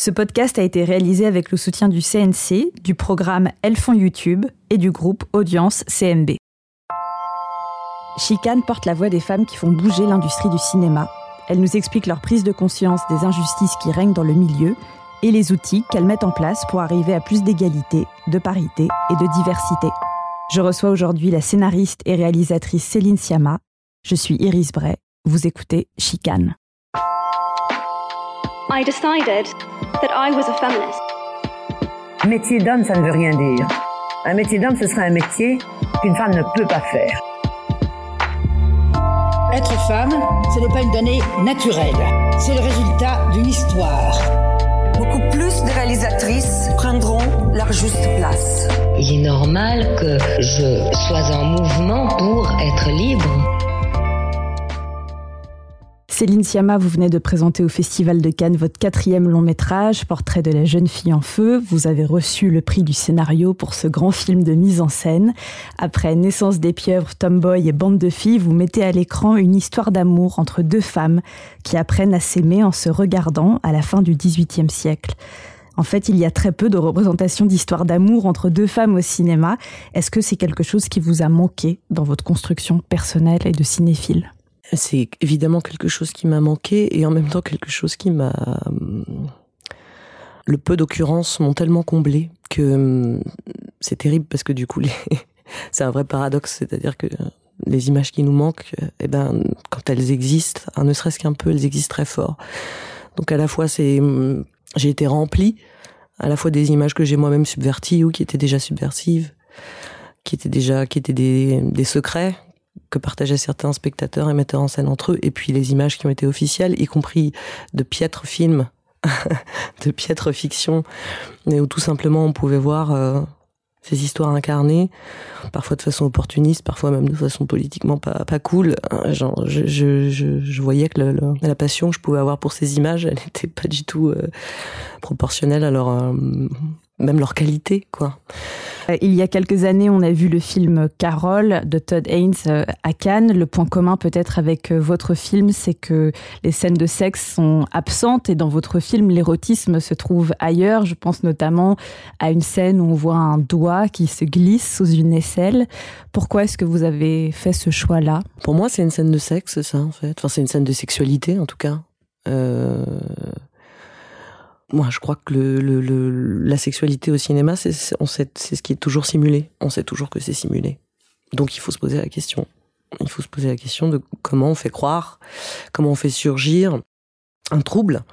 Ce podcast a été réalisé avec le soutien du CNC, du programme Elles font YouTube et du groupe Audience CMB. Chicane porte la voix des femmes qui font bouger l'industrie du cinéma. Elles nous expliquent leur prise de conscience des injustices qui règnent dans le milieu et les outils qu'elles mettent en place pour arriver à plus d'égalité, de parité et de diversité. Je reçois aujourd'hui la scénariste et réalisatrice Céline Sciamma. Je suis Iris Bray. Vous écoutez Chicane. I decided that I was a feminist. Un métier d'homme, ça ne veut rien dire. Un métier d'homme, ce serait un métier qu'une femme ne peut pas faire. Être femme, ce n'est pas une donnée naturelle. C'est le résultat d'une histoire. Beaucoup plus de réalisatrices prendront leur juste place. Il est normal que je sois en mouvement pour être libre. Céline Sciamma, vous venez de présenter au Festival de Cannes votre 4e long métrage, Portrait de la jeune fille en feu. Vous avez reçu le prix du scénario pour ce grand film de mise en scène. Après Naissance des pieuvres, Tomboy et Bande de filles, vous mettez à l'écran une histoire d'amour entre deux femmes qui apprennent à s'aimer en se regardant à la fin du XVIIIe siècle. En fait, il y a très peu de représentations d'histoires d'amour entre deux femmes au cinéma. Est-ce que c'est quelque chose qui vous a manqué dans votre construction personnelle et de cinéphile ? C'est évidemment quelque chose qui m'a manqué et en même temps quelque chose qui m'a... Le peu d'occurrences m'ont tellement comblée que c'est terrible parce que du coup, c'est un vrai paradoxe, c'est-à-dire que les images qui nous manquent, eh ben, quand elles existent, ne serait-ce qu'un peu, elles existent très fort. Donc à la fois, j'ai été remplie, à la fois des images que j'ai moi-même subverties ou qui étaient déjà subversives, qui étaient des secrets que partageaient certains spectateurs et metteurs en scène entre eux, et puis les images qui ont été officielles, y compris de piètres films, de piètres fictions, où tout simplement on pouvait voir ces histoires incarnées, parfois de façon opportuniste, parfois même de façon politiquement pas cool. Genre, je voyais que la passion que je pouvais avoir pour ces images, elle n'était pas du tout proportionnelle à leur... même leur qualité, quoi. Il y a quelques années, on a vu le film Carole de Todd Haynes à Cannes. Le point commun peut-être avec votre film, c'est que les scènes de sexe sont absentes et dans votre film, l'érotisme se trouve ailleurs. Je pense notamment à une scène où on voit un doigt qui se glisse sous une aisselle. Pourquoi est-ce que vous avez fait ce choix-là ? Pour moi, c'est une scène de sexe, ça, en fait. Enfin, c'est une scène de sexualité, en tout cas. Moi, je crois que la sexualité au cinéma, c'est ce qui est toujours simulé. On sait toujours que c'est simulé. Donc, il faut se poser la question. Il faut se poser la question de comment on fait croire, comment on fait surgir un trouble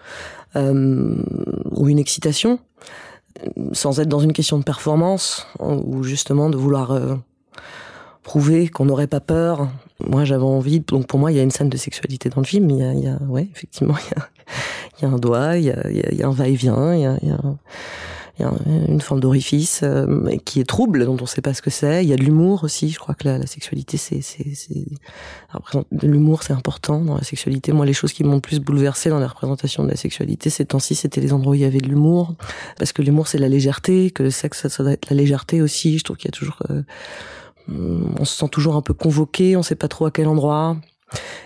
ou une excitation, sans être dans une question de performance ou justement de vouloir prouver qu'on n'aurait pas peur. Moi, j'avais envie. Donc, pour moi, il y a une scène de sexualité dans le film. Il y a ouais, effectivement, il y a un doigt, il y a un va-et-vient, il y a une forme d'orifice qui est trouble, dont on ne sait pas ce que c'est. Il y a de l'humour aussi. Je crois que la sexualité, l'humour, c'est important dans la sexualité. Moi, les choses qui m'ont le plus bouleversée dans la représentation de la sexualité, ces temps-ci, c'était les endroits où il y avait de l'humour. Parce que l'humour, c'est la légèreté, que le sexe, ça doit être la légèreté aussi. Je trouve qu'il y a toujours... on se sent toujours un peu convoqué, on ne sait pas trop à quel endroit...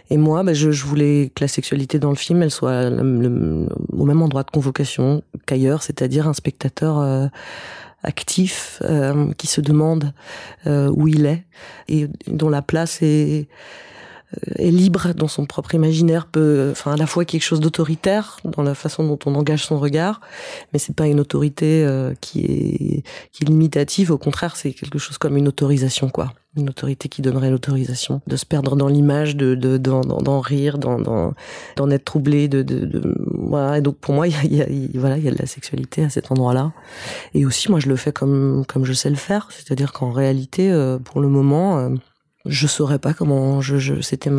Et moi, je voulais que la sexualité dans le film, elle soit au même endroit de convocation qu'ailleurs, c'est-à-dire un spectateur actif qui se demande où il est et dont la place est libre dans son propre imaginaire, à la fois quelque chose d'autoritaire dans la façon dont on engage son regard, mais c'est pas une autorité qui est limitative. Au contraire, c'est quelque chose comme une autorisation, quoi. Une autorité qui donnerait l'autorisation de se perdre dans l'image, d'en rire, d'en être troublé, voilà. Et donc pour moi, il y a de la sexualité à cet endroit-là. Et aussi, moi, je le fais comme je sais le faire, c'est-à-dire qu'en réalité, pour le moment. Je saurais pas comment c'était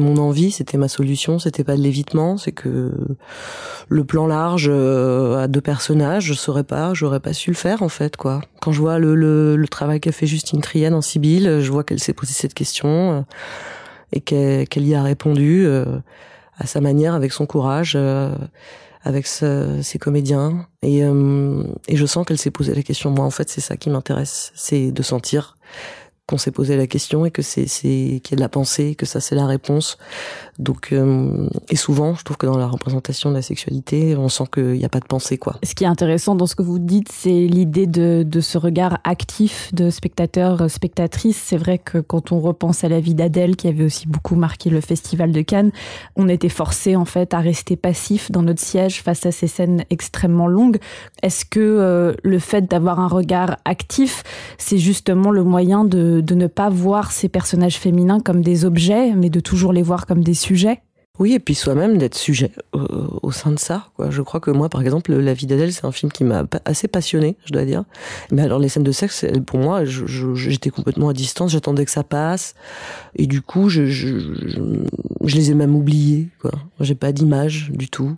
mon envie, c'était ma solution, c'était pas de l'évitement, c'est que le plan large à deux personnages, j'aurais pas su le faire, en fait, quoi. Quand je vois le travail qu'a fait Justine Trienne en Sibylle, je vois qu'elle s'est posé cette question et qu'elle y a répondu à sa manière, avec son courage, avec ses comédiens, et je sens qu'elle s'est posé la question. Moi, en fait, c'est ça qui m'intéresse, c'est de sentir qu'on s'est posé la question et que c'est qu'il y a de la pensée, que ça c'est la réponse. Donc et souvent, je trouve que dans la représentation de la sexualité, on sent qu'il n'y a pas de pensée, quoi. Ce qui est intéressant dans ce que vous dites, c'est l'idée de ce regard actif de spectateur, spectatrice. C'est vrai que quand on repense à la vie d'Adèle, qui avait aussi beaucoup marqué le Festival de Cannes, on était forcé en fait à rester passif dans notre siège face à ces scènes extrêmement longues. Est-ce que le fait d'avoir un regard actif, c'est justement le moyen de ne pas voir ces personnages féminins comme des objets, mais de toujours les voir comme des sujets? Oui, et puis soi-même d'être sujet au sein de ça, quoi. Je crois que moi, par exemple, La vie d'Adèle, c'est un film qui m'a assez passionnée, je dois dire. Mais alors, les scènes de sexe, pour moi, j'étais complètement à distance, j'attendais que ça passe. Et du coup, je les ai même oubliées, quoi. J'ai pas d'image du tout.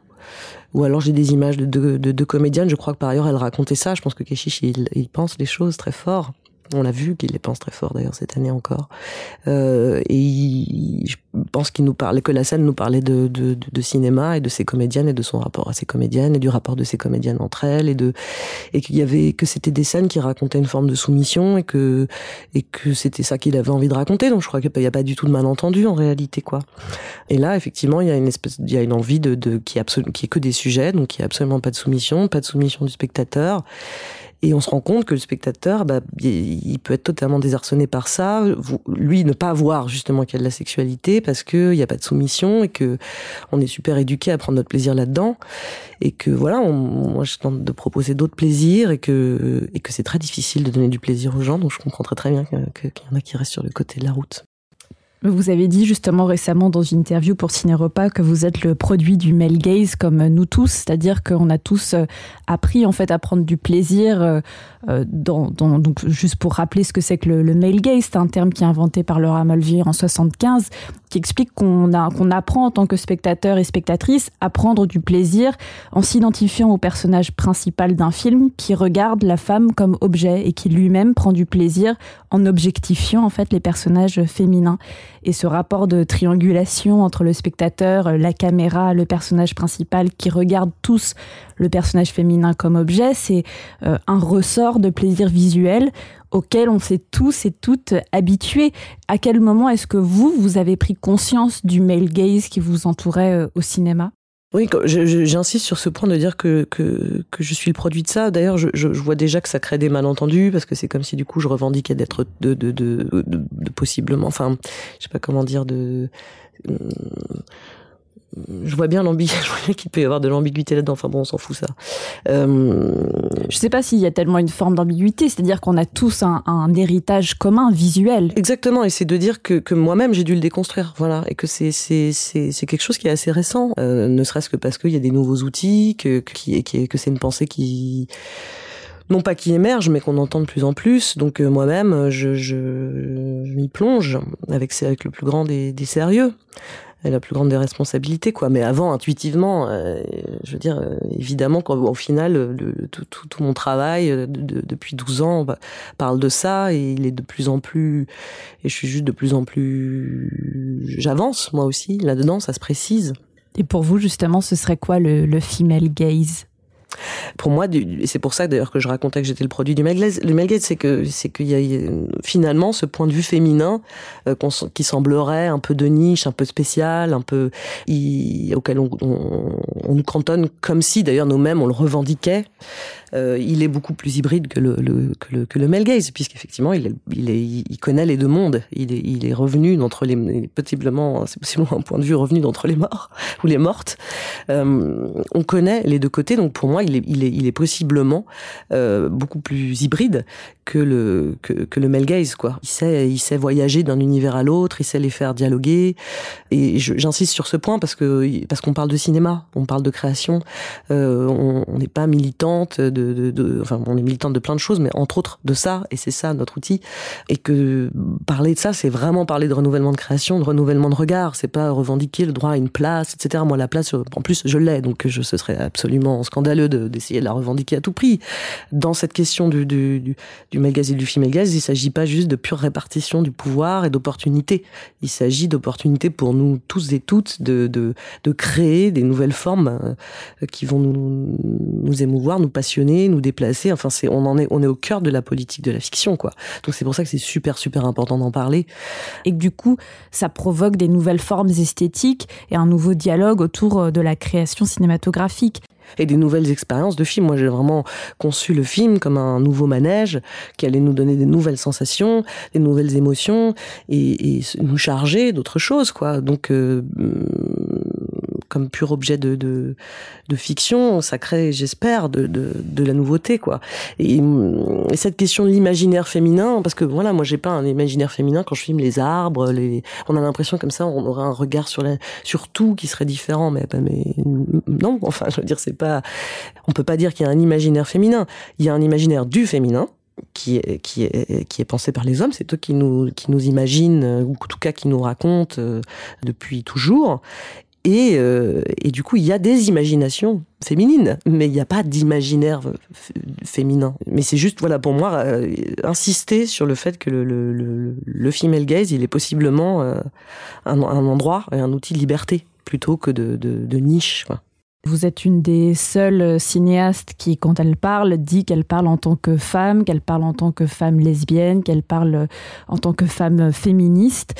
Ou alors j'ai des images de comédiennes. Je crois que par ailleurs, elle racontait ça. Je pense que Keshish, il pense les choses très fort. On l'a vu qu'il les pense très fort d'ailleurs cette année encore. Je pense qu'il nous parlait, que la scène nous parlait de cinéma et de ses comédiennes et de son rapport à ses comédiennes et du rapport de ses comédiennes entre elles et qu'il y avait, que c'était des scènes qui racontaient une forme de soumission et que c'était ça qu'il avait envie de raconter. Donc je crois qu'il n'y a pas du tout de malentendu en réalité, quoi. Et là, effectivement, il y a une envie qui est que des sujets, donc il n'y a absolument pas de soumission du spectateur. Et on se rend compte que le spectateur, il peut être totalement désarçonné par ça. Lui, ne pas voir justement qu'il y a de la sexualité parce qu'il n'y a pas de soumission et que on est super éduqué à prendre notre plaisir là-dedans. Et que voilà, moi je tente de proposer d'autres plaisirs et que c'est très difficile de donner du plaisir aux gens. Donc je comprends très bien qu'il y en a qui restent sur le côté de la route. Vous avez dit justement récemment dans une interview pour Cinéropa que vous êtes le produit du male gaze comme nous tous, c'est-à-dire qu'on a tous appris en fait à prendre du plaisir. Donc juste pour rappeler ce que c'est que le male gaze, c'est un terme qui est inventé par Laura Mulvey en 75, qui explique qu'on apprend en tant que spectateur et spectatrice à prendre du plaisir en s'identifiant au personnage principal d'un film qui regarde la femme comme objet et qui lui-même prend du plaisir en objectifiant en fait les personnages féminins. Et ce rapport de triangulation entre le spectateur, la caméra, le personnage principal qui regarde tous le personnage féminin comme objet, c'est un ressort de plaisir visuel auquel on s'est tous et toutes habitués. À quel moment est-ce que vous avez pris conscience du male gaze qui vous entourait au cinéma ? Oui, j'insiste sur ce point de dire que je suis le produit de ça. D'ailleurs, je vois déjà que ça crée des malentendus parce que c'est comme si du coup je revendiquais d'être de possiblement, enfin, je sais pas comment dire, je vois bien l'ambiguïté, je vois bien qu'il peut y avoir de l'ambiguïté là-dedans. Enfin bon, on s'en fout ça. Je sais pas s'il y a tellement une forme d'ambiguïté, c'est-à-dire qu'on a tous un héritage commun visuel. Exactement, et c'est de dire que moi-même j'ai dû le déconstruire, voilà, et que c'est quelque chose qui est assez récent, ne serait-ce que parce qu'il y a des nouveaux outils, que c'est une pensée qui non pas qui émerge, mais qu'on entend de plus en plus. Donc moi-même, je m'y plonge avec le plus grand des sérieux. Et la plus grande des responsabilités, quoi. Mais avant, intuitivement, je veux dire, évidemment, quand au final, tout mon travail depuis 12 ans parle de ça, et il est de plus en plus, et je suis juste de plus en plus, j'avance moi aussi là-dedans, ça se précise. Et pour vous, justement, ce serait quoi le female gaze ? Pour moi, et c'est pour ça d'ailleurs que je racontais que j'étais le produit du male gaze. Le male gaze, c'est qu'il y a finalement ce point de vue féminin qui semblerait un peu de niche, un peu spécial, un peu auquel on nous cantonne, comme si d'ailleurs nous-mêmes on le revendiquait. Il est beaucoup plus hybride que le male gaze, puisqu'effectivement il connaît les deux mondes. Il est revenu d'entre les possiblement, c'est possiblement un point de vue revenu d'entre les morts ou les mortes. On connaît les deux côtés, donc pour moi il est possiblement beaucoup plus hybride que le male gaze, quoi. Il sait voyager d'un univers à l'autre, il sait les faire dialoguer. Et j'insiste sur ce point parce qu'on parle de cinéma, on parle de création, on n'est pas militante enfin on est militante de plein de choses, mais entre autres de ça, et c'est ça notre outil. Et que parler de ça, c'est vraiment parler de renouvellement de création, de renouvellement de regard. C'est pas revendiquer le droit à une place, etc. Moi, la place, en plus, je l'ai, donc ce serait absolument scandaleux d'essayer de la revendiquer à tout prix. Dans cette question du male gaze et du female gaze, il s'agit pas juste de pure répartition du pouvoir et d'opportunités. Il s'agit d'opportunités pour nous tous et toutes de créer des nouvelles formes qui vont nous émouvoir, nous passionner, questionner, nous déplacer. Enfin, on est au cœur de la politique de la fiction, quoi. Donc c'est pour ça que c'est super, super important d'en parler. Et que du coup, ça provoque des nouvelles formes esthétiques et un nouveau dialogue autour de la création cinématographique. Et des nouvelles expériences de film. Moi, j'ai vraiment conçu le film comme un nouveau manège qui allait nous donner des nouvelles sensations, des nouvelles émotions et nous charger d'autres choses, quoi. Donc, comme pur objet de fiction, ça crée, j'espère, de la nouveauté, quoi. Et cette question de l'imaginaire féminin, parce que voilà, moi, j'ai pas un imaginaire féminin quand je filme les arbres, on a l'impression comme ça, on aurait un regard sur tout qui serait différent, mais non, enfin, je veux dire, on peut pas dire qu'il y a un imaginaire féminin. Il y a un imaginaire du féminin. Qui est pensé par les hommes, c'est eux qui nous imaginent, ou en tout cas qui nous racontent depuis toujours. Et du coup, il y a des imaginations féminines, mais il n'y a pas d'imaginaire féminin. Mais c'est juste, voilà, pour moi, insister sur le fait que le female gaze, il est possiblement un endroit et un outil de liberté, plutôt que de niche, quoi. Vous êtes une des seules cinéastes qui, quand elle parle, dit qu'elle parle en tant que femme, qu'elle parle en tant que femme lesbienne, qu'elle parle en tant que femme féministe.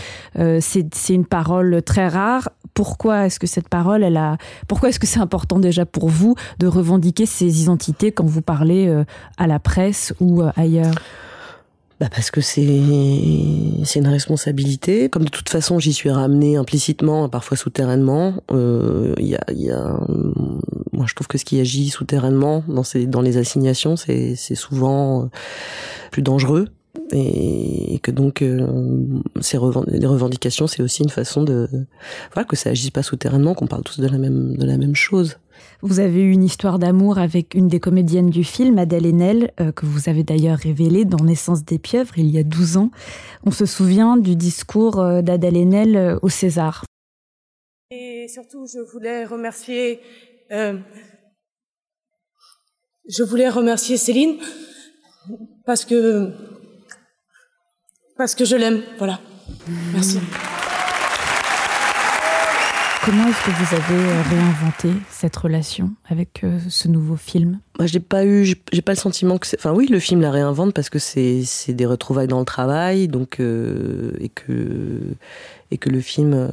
C'est une parole très rare. Pourquoi est-ce que cette parole, pourquoi est-ce que c'est important déjà pour vous de revendiquer ces identités quand vous parlez à la presse ou ailleurs ? Parce que c'est une responsabilité. Comme de toute façon, j'y suis ramenée implicitement, parfois souterrainement. Moi, je trouve que ce qui agit souterrainement dans les assignations, c'est souvent plus dangereux. Et que donc, les revendications, c'est aussi une façon voilà, que ça agisse pas souterrainement, qu'on parle tous de la même chose. Vous avez eu une histoire d'amour avec une des comédiennes du film, Adèle Haenel, que vous avez d'ailleurs révélée dans Naissance des pieuvres, il y a 12 ans. On se souvient du discours d'Adèle Haenel au César. Et surtout, je voulais remercier Céline, parce que je l'aime, voilà. Merci. Comment est-ce que vous avez réinventé cette relation avec ce nouveau film ? Moi, j'ai pas le sentiment que c'est... Enfin oui, le film la réinvente parce que c'est des retrouvailles dans le travail, donc et que le film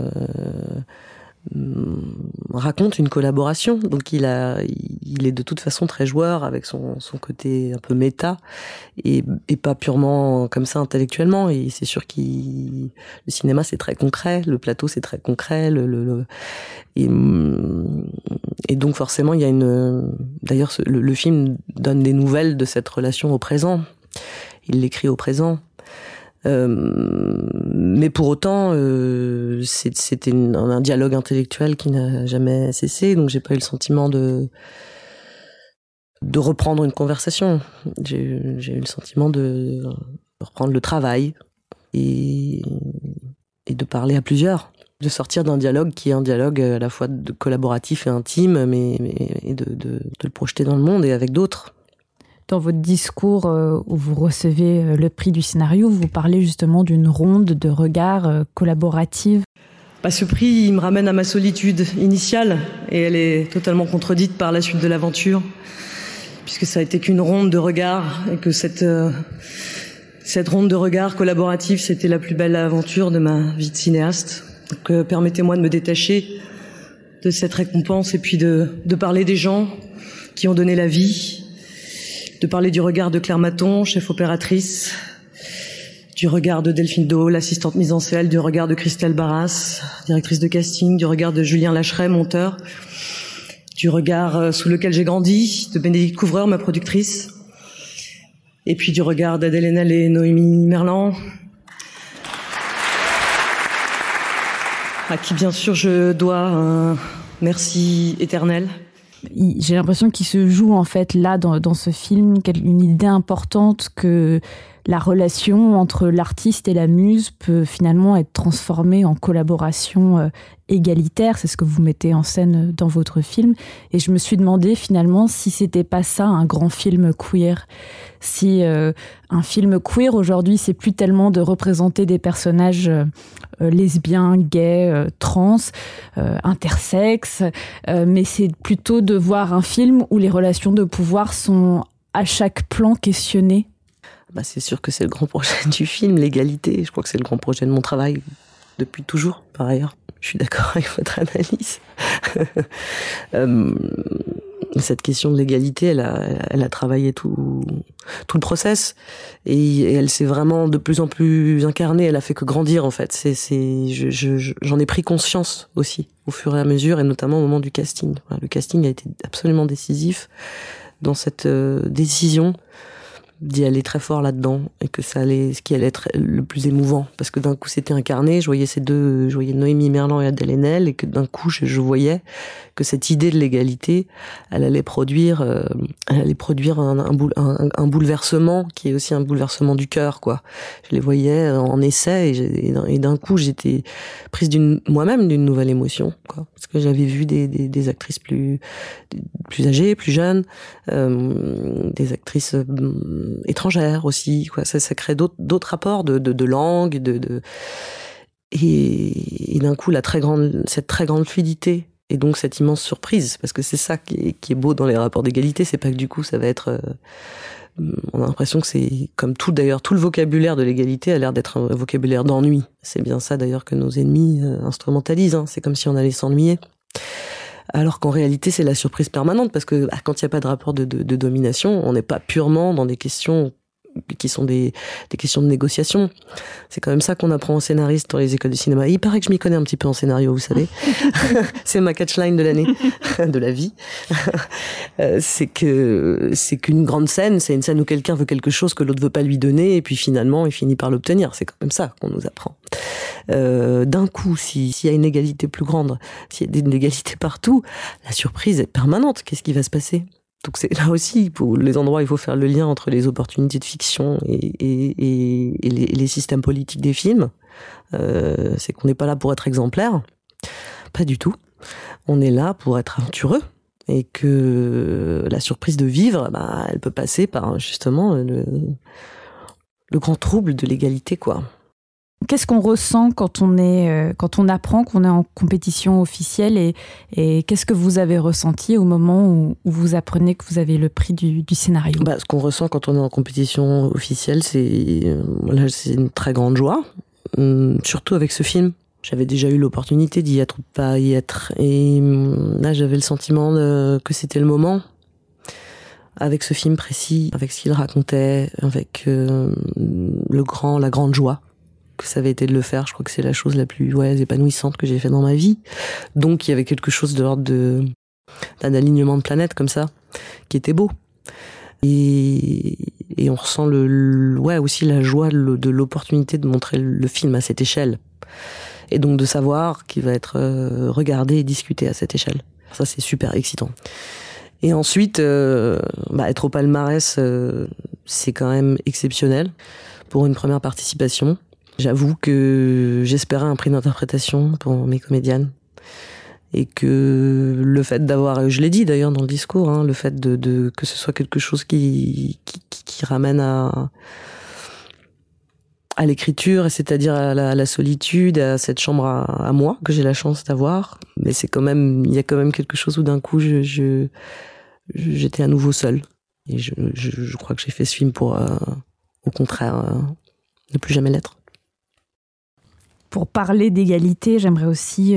raconte une collaboration. Donc il est de toute façon très joueur avec son côté un peu méta et pas purement comme ça intellectuellement. Et c'est sûr que le cinéma c'est très concret, le plateau c'est très concret, et donc forcément il y a d'ailleurs le film donne des nouvelles de cette relation au présent. Il l'écrit au présent. Mais pour autant, c'était un dialogue intellectuel qui n'a jamais cessé, donc j'ai pas eu le sentiment de reprendre une conversation. J'ai eu le sentiment de reprendre le travail et de parler à plusieurs, de sortir d'un dialogue qui est un dialogue à la fois collaboratif et intime, mais de le projeter dans le monde et avec d'autres. Dans votre discours où vous recevez le prix du scénario, vous parlez justement d'une ronde de regards collaborative. Ce prix, il me ramène à ma solitude initiale et elle est totalement contredite par la suite de l'aventure puisque ça a été qu'une ronde de regards et que cette ronde de regards collaborative, c'était la plus belle aventure de ma vie de cinéaste. Donc permettez-moi de me détacher de cette récompense et puis de parler des gens qui ont donné la vie, de parler du regard de Claire Mathon, chef opératrice, du regard de Delphine Dault, l'assistante mise en scène, du regard de Christelle Barras, directrice de casting, du regard de Julien Lacheray, monteur, du regard sous lequel j'ai grandi, de Bénédicte Couvreur, ma productrice, et puis du regard d'Adèle Haenel et Noémie Merlant, à qui bien sûr je dois un merci éternel. J'ai l'impression qu'il se joue en fait là dans ce film une idée importante que la relation entre l'artiste et la muse peut finalement être transformée en collaboration égalitaire. C'est ce que vous mettez en scène dans votre film. Et je me suis demandé finalement si c'était pas ça un grand film queer. Si un film queer aujourd'hui, c'est plus tellement de représenter des personnages lesbiens, gays, trans, intersexes, mais c'est plutôt de voir un film où les relations de pouvoir sont à chaque plan questionnées. Bah c'est sûr que c'est le grand projet du film, l'égalité. Je crois que c'est le grand projet de mon travail depuis toujours, par ailleurs. Je suis d'accord avec votre analyse. Cette question de l'égalité, elle a travaillé tout le process et elle s'est vraiment de plus en plus incarnée. Elle a fait que grandir en fait. J'en ai pris conscience aussi au fur et à mesure et notamment au moment du casting. Voilà, le casting a été absolument décisif dans cette décision d'y aller très fort là-dedans et que ce qui allait être le plus émouvant parce que d'un coup c'était incarné, je voyais Noémie Merlant et Adèle Haenel et que d'un coup je voyais que cette idée de l'égalité elle allait produire un bouleversement qui est aussi un bouleversement du cœur quoi. Je les voyais en essai et d'un coup j'étais prise d'une nouvelle émotion quoi parce que j'avais vu des actrices plus âgées, plus jeunes, des actrices étrangère aussi, quoi. Ça crée d'autres rapports de langue, et d'un coup cette très grande fluidité et donc cette immense surprise parce que c'est ça qui est beau dans les rapports d'égalité, c'est pas que du coup ça va être on a l'impression que c'est comme tout d'ailleurs tout le vocabulaire de l'égalité a l'air d'être un vocabulaire d'ennui. C'est bien ça d'ailleurs que nos ennemis instrumentalisent, hein. C'est comme si on allait s'ennuyer. Alors qu'en réalité, c'est la surprise permanente, parce que quand il n'y a pas de rapport de domination, on n'est pas purement dans des questions qui sont des questions de négociation. C'est quand même ça qu'on apprend aux scénaristes dans les écoles de cinéma. Et il paraît que je m'y connais un petit peu en scénario, vous savez. C'est ma catchline de l'année, de la vie. c'est qu'une grande scène, c'est une scène où quelqu'un veut quelque chose que l'autre veut pas lui donner, et puis finalement, il finit par l'obtenir. C'est quand même ça qu'on nous apprend. D'un coup, s'il y a une égalité plus grande, s'il y a une égalité partout, la surprise est permanente. Qu'est-ce qui va se passer ? Donc c'est là aussi, pour les endroits, il faut faire le lien entre les opportunités de fiction et les systèmes politiques des films. C'est qu'on n'est pas là pour être exemplaire, pas du tout. On est là pour être aventureux et que la surprise de vivre, bah, elle peut passer par justement le grand trouble de l'égalité, quoi. Qu'est-ce qu'on ressent quand on apprend qu'on est en compétition officielle et qu'est-ce que vous avez ressenti au moment où vous apprenez que vous avez le prix du scénario ? Ce qu'on ressent quand on est en compétition officielle, c'est une très grande joie, surtout avec ce film. J'avais déjà eu l'opportunité d'y être ou pas y être et là j'avais le sentiment que c'était le moment. Avec ce film précis, avec ce qu'il racontait, avec la grande joie. Que ça avait été de le faire, je crois que c'est la chose la plus épanouissante que j'ai fait dans ma vie. Donc il y avait quelque chose de l'ordre d'un alignement de planètes comme ça, qui était beau. Et on ressent aussi la joie de l'opportunité de montrer le film à cette échelle. Et donc de savoir qu'il va être regardé et discuté à cette échelle. Ça c'est super excitant. Et ensuite, être au palmarès, c'est quand même exceptionnel pour une première participation. J'avoue que j'espérais un prix d'interprétation pour mes comédiennes. Et que le fait d'avoir, je l'ai dit d'ailleurs dans le discours, le fait que ce soit quelque chose qui ramène à l'écriture, c'est-à-dire à la solitude, à cette chambre à moi, que j'ai la chance d'avoir. Mais c'est quand même, il y a quand même quelque chose où d'un coup, j'étais à nouveau seule. Et je crois que j'ai fait ce film pour, au contraire, ne plus jamais l'être. Pour parler d'égalité, j'aimerais aussi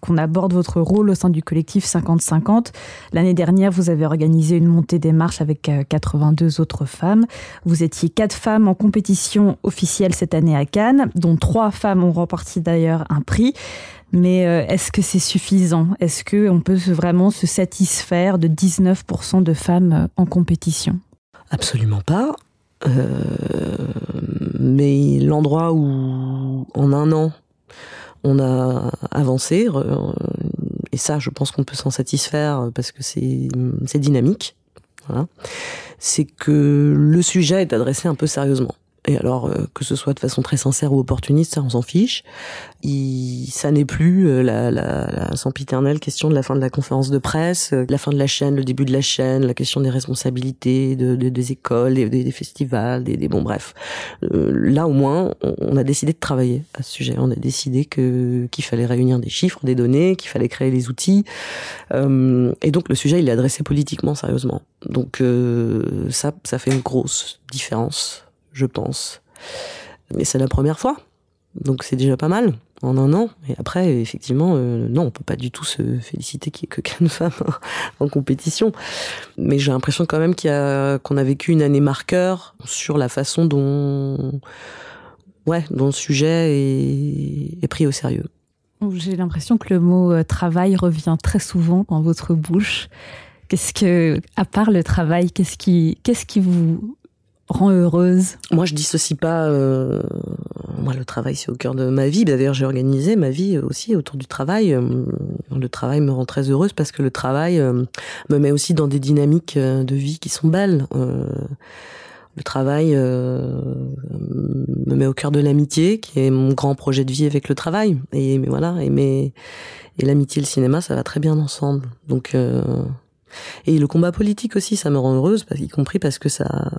qu'on aborde votre rôle au sein du collectif 50-50. L'année dernière, vous avez organisé une montée des marches avec 82 autres femmes. Vous étiez 4 femmes en compétition officielle cette année à Cannes, dont 3 femmes ont remporté d'ailleurs un prix. Mais est-ce que c'est suffisant ? Est-ce qu'on peut vraiment se satisfaire de 19% de femmes en compétition ? Absolument pas. Mais l'endroit où, en un an, on a avancé, et ça, je pense qu'on peut s'en satisfaire parce que c'est dynamique, voilà. C'est que le sujet est adressé un peu sérieusement. Et alors, que ce soit de façon très sincère ou opportuniste, ça, on s'en fiche. Ça n'est plus la sempiternelle question de la fin de la conférence de presse, la fin de la chaîne, le début de la chaîne, la question des responsabilités, des écoles, des festivals, des bon bref. Là, au moins, on a décidé de travailler à ce sujet. On a décidé qu'il fallait réunir des chiffres, des données, qu'il fallait créer les outils. Et donc, le sujet, il est adressé politiquement, sérieusement. Donc, ça fait une grosse différence, je pense. Mais c'est la première fois, donc c'est déjà pas mal, en un an. Et après, effectivement, non, on peut pas du tout se féliciter qu'il y ait que 4 femmes en compétition. Mais j'ai l'impression quand même qu'on a vécu une année marqueur sur la façon dont le sujet est pris au sérieux. J'ai l'impression que le mot travail revient très souvent dans votre bouche. À part le travail, qu'est-ce qui vous rend heureuse? Moi, je dissocie pas. Moi, le travail, c'est au cœur de ma vie. D'ailleurs, j'ai organisé ma vie aussi autour du travail. Le travail me rend très heureuse parce que le travail me met aussi dans des dynamiques de vie qui sont belles. Le travail me met au cœur de l'amitié, qui est mon grand projet de vie avec le travail. Et l'amitié et le cinéma, ça va très bien ensemble. Donc. Et le combat politique aussi, ça me rend heureuse, y compris parce que ça,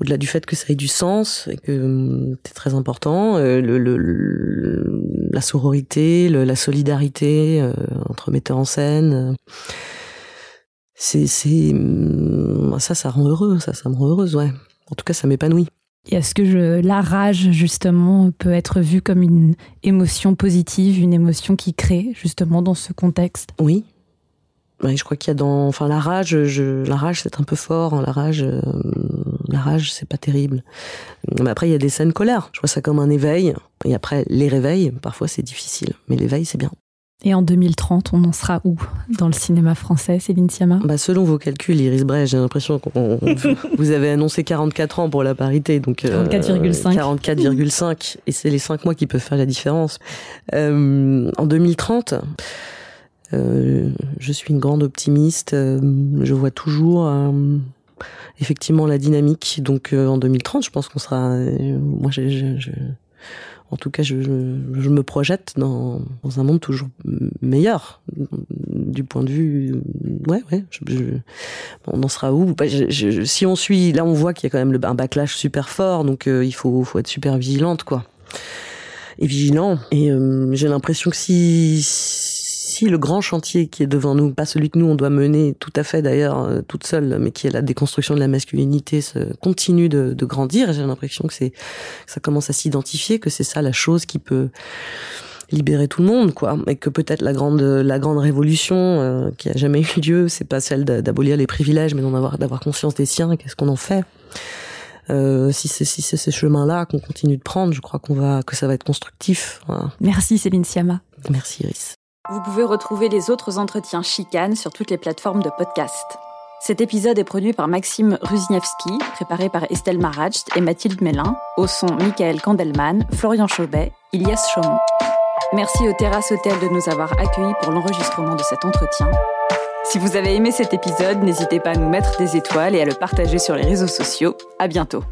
au-delà du fait que ça ait du sens et que c'est très important, la sororité, la solidarité entre metteurs en scène, c'est ça rend heureux, ça me rend heureuse, ouais. En tout cas, ça m'épanouit. Et est-ce que la rage, justement, peut être vue comme une émotion positive, une émotion qui crée, justement, dans ce contexte? Oui. Je crois qu'il y a la rage, la rage c'est un peu fort, hein. La rage c'est pas terrible. Mais après il y a des scènes colère, je vois ça comme un éveil, et après les réveils, parfois c'est difficile, mais l'éveil c'est bien. Et en 2030, on en sera où dans le cinéma français, Céline Sciamma? Selon vos calculs, Iris Bray, j'ai l'impression qu'on vous avez annoncé 44 ans pour la parité, donc 44,5. 44,5, et c'est les 5 mois qui peuvent faire la différence. En 2030, je suis une grande optimiste, je vois toujours effectivement la dynamique, donc en 2030 je pense qu'on sera en tout cas je me projette dans un monde toujours meilleur du point de vue on en sera où? Si on suit, là on voit qu'il y a quand même un backlash super fort, donc il faut être super vigilante et vigilant, et j'ai l'impression que si le grand chantier qui est devant nous, pas celui que nous on doit mener tout à fait d'ailleurs toute seule, mais qui est la déconstruction de la masculinité, continue de grandir, et j'ai l'impression que ça commence à s'identifier, que c'est ça la chose qui peut libérer tout le monde, et que peut-être la grande révolution qui a jamais eu lieu, c'est pas celle d'abolir les privilèges, mais d'avoir conscience des siens, qu'est-ce qu'on en fait? Si c'est ce chemin-là qu'on continue de prendre, je crois que ça va être constructif. Voilà. Merci Céline Sciamma. Merci Iris. Vous pouvez retrouver les autres entretiens Chicane sur toutes les plateformes de podcast. Cet épisode est produit par Maxime Ruzniewski, préparé par Estelle Maradj et Mathilde Mélin, au son Michael Candelman, Florian Chaubet, Ilias Chaumont. Merci au Terrasse Hôtel de nous avoir accueillis pour l'enregistrement de cet entretien. Si vous avez aimé cet épisode, n'hésitez pas à nous mettre des étoiles et à le partager sur les réseaux sociaux. À bientôt.